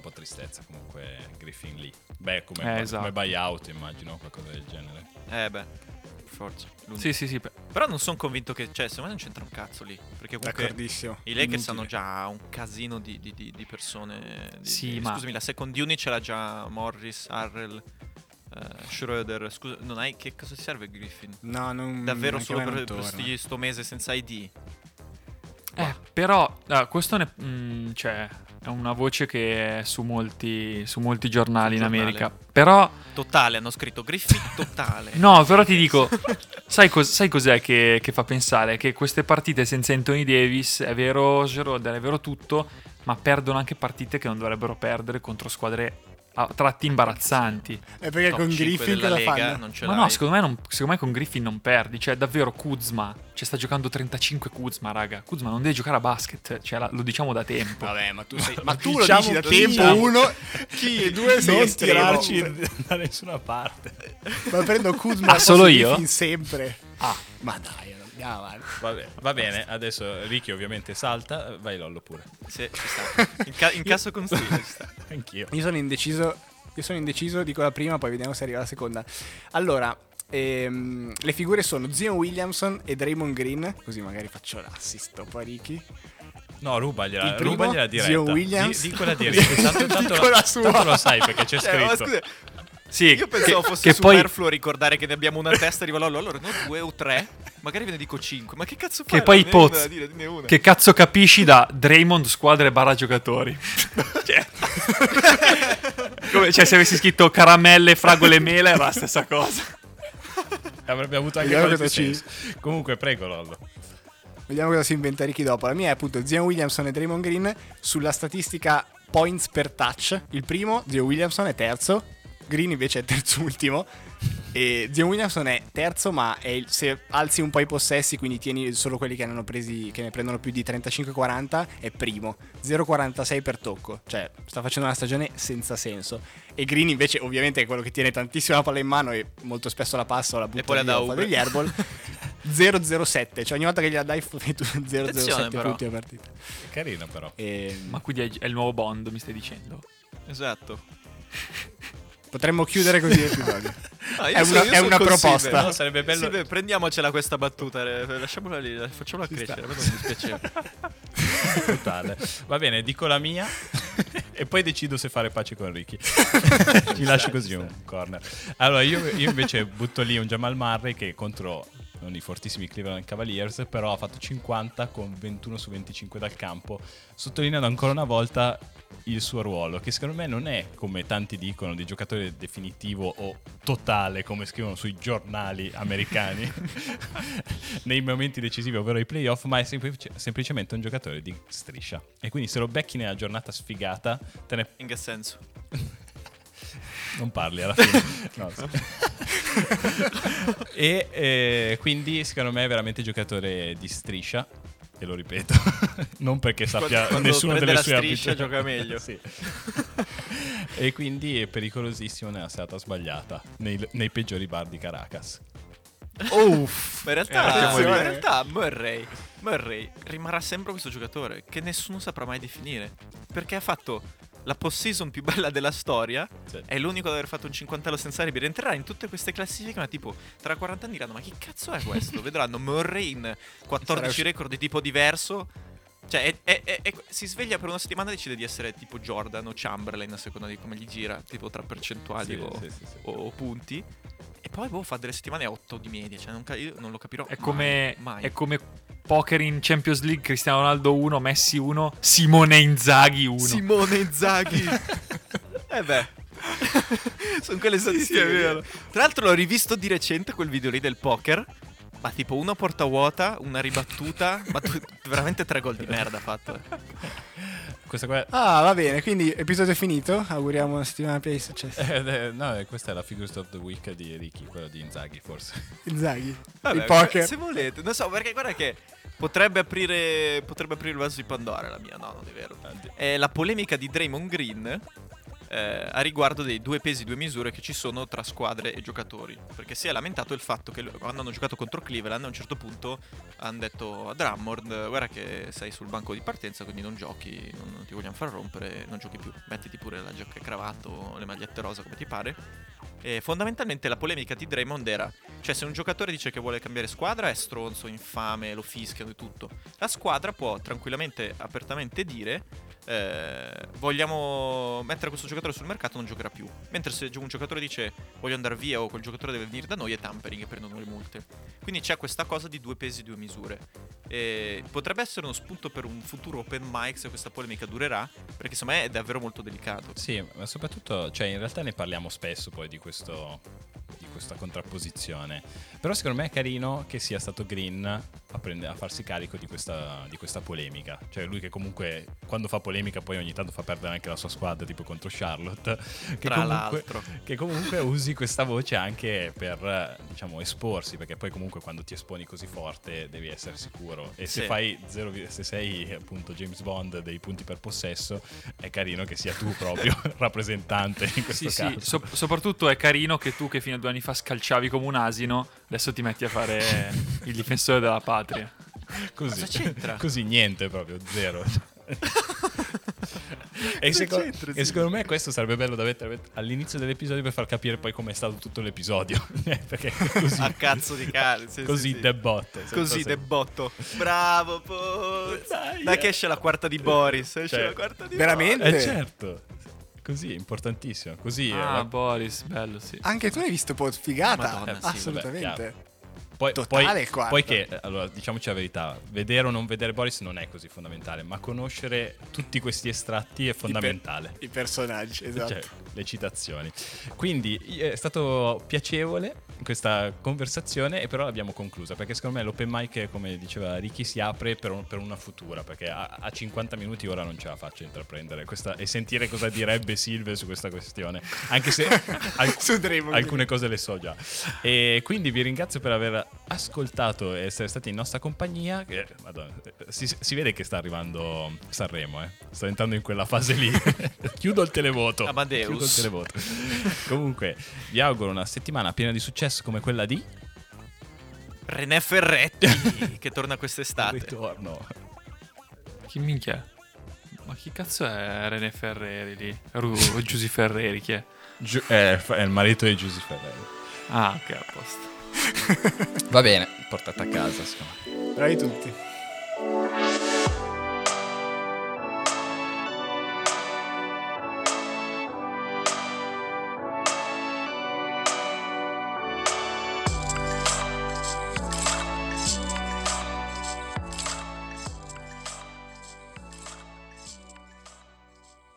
po' tristezza comunque Griffin lì. Beh, come buyout immagino, qualcosa del genere. Forza. Sì. Però non sono convinto che, cioè, secondo me non c'entra un cazzo lì, perché comunque i Lakers hanno già un casino di persone. Scusami, la second unit ce l'ha già Morris, Harrell, Schroeder. Scusa, non hai, che cosa ti serve Griffin? No, non davvero, solo per sto mese senza ID. Però questo è una voce che è su molti giornali in America. Però totale, hanno scritto Griffin totale. No, però ti dico, sai cos'è che fa pensare? Che queste partite senza Anthony Davis, è vero Schroeder, è vero tutto, ma perdono anche partite che non dovrebbero perdere contro squadre a tratti imbarazzanti. È perché Top con Griffin che la fanno. Non ce l'hai. Ma no, secondo me con Griffin non perdi. Cioè davvero Kuzma, cioè sta giocando 35 Kuzma, raga. Kuzma non deve giocare a basket, cioè lo diciamo da tempo. Vabbè, ma tu lo dici da tempo. Uno chi due non tirarci da nessuna parte. Ma prendo Kuzma solo io sempre. Ma dai. Va bene, adesso Ricky ovviamente salta. Vai Lollo pure. Sì, ci sta. In caso consiglio ci sta. Anch'io. Io sono indeciso, dico la prima, poi vediamo se arriva la seconda. Allora, le figure sono Zion Williamson e Draymond Green. Così magari faccio l'assist, poi Ricky. No, rubagliela diretta. Zion Williams. Dico la diretta. Tanto lo sai perché c'è scritto. Sì, io pensavo fosse superfluo poi ricordare che ne abbiamo una testa di Valolo. Allora, non 2 o 3, magari ve ne dico 5. Ma che cazzo fai? Che poi Poz, che cazzo capisci da Draymond squadre barra giocatori? Cioè, come, cioè, se avessi scritto caramelle, fragole e mela era la stessa cosa. Avrebbe avuto anche qualche senso. Comunque, prego Lollo. Vediamo cosa si inventa Ricky dopo. La mia è appunto Zion Williamson e Draymond Green sulla statistica points per touch. Il primo, Zion Williamson, è terzo. Green invece è terzultimo e Zion Williamson è terzo, ma se alzi un po' i possessi, quindi tieni solo quelli che ne hanno presi, che ne prendono più di 35-40, è primo, 0,46 per tocco, cioè sta facendo una stagione senza senso. E Green invece ovviamente è quello che tiene tantissimo la palla in mano e molto spesso la passa o la butta e poi la dà degli airball. 0,07, cioè ogni volta che gliela dai fai tu 0,07 punti a partita. Carino però. Ma quindi è il nuovo Bond, mi stai dicendo? Esatto. Potremmo chiudere così l'episodio. È una proposta. No, sarebbe bello. Sì, prendiamocela questa battuta, lasciamola lì, facciamola crescere. Non mi dispiaceva. Totale. Va bene, dico la mia e poi decido se fare pace con Ricky. Ti lascio così un corner. Allora io invece butto lì un Jamal Murray che contro non i fortissimi Cleveland Cavaliers, però ha fatto 50 con 21 su 25 dal campo, sottolineando ancora una volta il suo ruolo, che secondo me non è, come tanti dicono, di giocatore definitivo o totale, come scrivono sui giornali americani nei momenti decisivi, ovvero i playoff, ma è semplicemente un giocatore di striscia. E quindi se lo becchi nella giornata sfigata te ne... In che senso? Non parli alla fine. No, E quindi secondo me è veramente giocatore di striscia. E lo ripeto, non perché sappia nessuna delle sue abilità. Gioca meglio. Sì. E quindi è pericolosissimo nella serata sbagliata, nei peggiori bar di Caracas. Uff, in realtà Murray rimarrà sempre questo giocatore che nessuno saprà mai definire, perché ha fatto la post-season più bella della storia, sì. È l'unico ad aver fatto un cinquantello senza ribi. Entrerà in tutte queste classifiche, ma tipo tra 40 anni diranno: ma che cazzo è questo? Vedranno Murray in 14 record di tipo diverso. Cioè si sveglia per una settimana e decide di essere tipo Jordan o Chamberlain, a seconda di come gli gira, tipo tra percentuali sì. O punti. E poi fa delle settimane a 8 di media, cioè io non lo capirò. Mai. È come poker in Champions League: Cristiano Ronaldo 1, Messi 1, Simone Inzaghi 1. Sono quelle statistiche, sì, è vero. Tra l'altro l'ho rivisto di recente quel video lì del poker. Ma tipo una porta vuota, una ribattuta, ma veramente 3 gol di merda fatto. Ah, va bene, quindi episodio finito. Auguriamo una settimana piena di successo. No, questa è la Figures of the Week di Ricky, quella di Inzaghi forse. Inzaghi, vabbè, il poker. Se volete, non so, perché guarda che potrebbe aprire il vaso di Pandora la mia, no, non è vero. È la polemica di Draymond Green a riguardo dei 2 pesi, 2 misure che ci sono tra squadre e giocatori, perché si è lamentato il fatto che quando hanno giocato contro Cleveland a un certo punto hanno detto a Drummond: guarda che sei sul banco di partenza, quindi non giochi, non ti vogliamo far rompere, non giochi più, mettiti pure la giacca e cravatta o le magliette rosa come ti pare. E fondamentalmente la polemica di Draymond era, cioè, se un giocatore dice che vuole cambiare squadra è stronzo, infame, lo fischiano e tutto. La squadra può tranquillamente, apertamente dire: vogliamo mettere questo giocatore sul mercato, non giocherà più. Mentre se un giocatore dice voglio andare via o quel giocatore deve venire da noi, è tampering e prendono le multe. Quindi c'è questa cosa di 2 pesi, 2 misure. E potrebbe essere uno spunto per un futuro open mic se questa polemica durerà, perché secondo me è davvero molto delicato. Sì, ma soprattutto, cioè, in realtà ne parliamo spesso poi di questa contrapposizione. Però secondo me è carino che sia stato Green a farsi carico di questa polemica. Cioè lui che comunque quando fa polemica poi ogni tanto fa perdere anche la sua squadra, tipo contro Charlotte, che comunque usi questa voce anche per, diciamo, esporsi, perché poi comunque quando ti esponi così forte devi essere sicuro. E se fai se sei appunto James Bond dei punti per possesso, è carino che sia tu proprio rappresentante in questo caso. Soprattutto è carino che tu, che fino a 2 anni fa scalciavi come un asino, adesso ti metti a fare il difensore della patria. Così, così niente, proprio zero. E secondo me questo sarebbe bello da mettere all'inizio dell'episodio per far capire poi com'è stato tutto l'episodio. Perché così, a cazzo di cane, così. Debotto, così debotto. Bravo, dai che esce la quarta di Boris, veramente? Certo. Così, importantissimo. Così Boris, bello, sì. Anche tu l'hai visto, figata. Madonna, assolutamente. Vabbè, poi che, allora, diciamoci la verità, vedere o non vedere Boris non è così fondamentale, ma conoscere tutti questi estratti è fondamentale. I personaggi, esatto. Cioè, le citazioni. Quindi è stato piacevole questa conversazione, e però l'abbiamo conclusa, perché secondo me l'open mic, come diceva Ricky, si apre per una futura, perché a 50 minuti ora non ce la faccio intraprendere questa e sentire cosa direbbe Silve su questa questione, anche se alcune cose le so già. E quindi vi ringrazio per aver ascoltato e essere stati in nostra compagnia. Madonna, si vede che sta arrivando Sanremo, sto entrando in quella fase lì. Chiudo il televoto. Amadeus. Chiudo il televoto. Comunque vi auguro una settimana piena di successo come quella di René Ferretti, che torna quest'estate. Ritorno. Chi minchia? Ma chi cazzo è René Ferreri lì? Giusy Ferreri, chi è? È il marito di Giusy Ferreri. Ah, ok, a posto. Va bene, portata a casa, secondo me. Bravi tutti.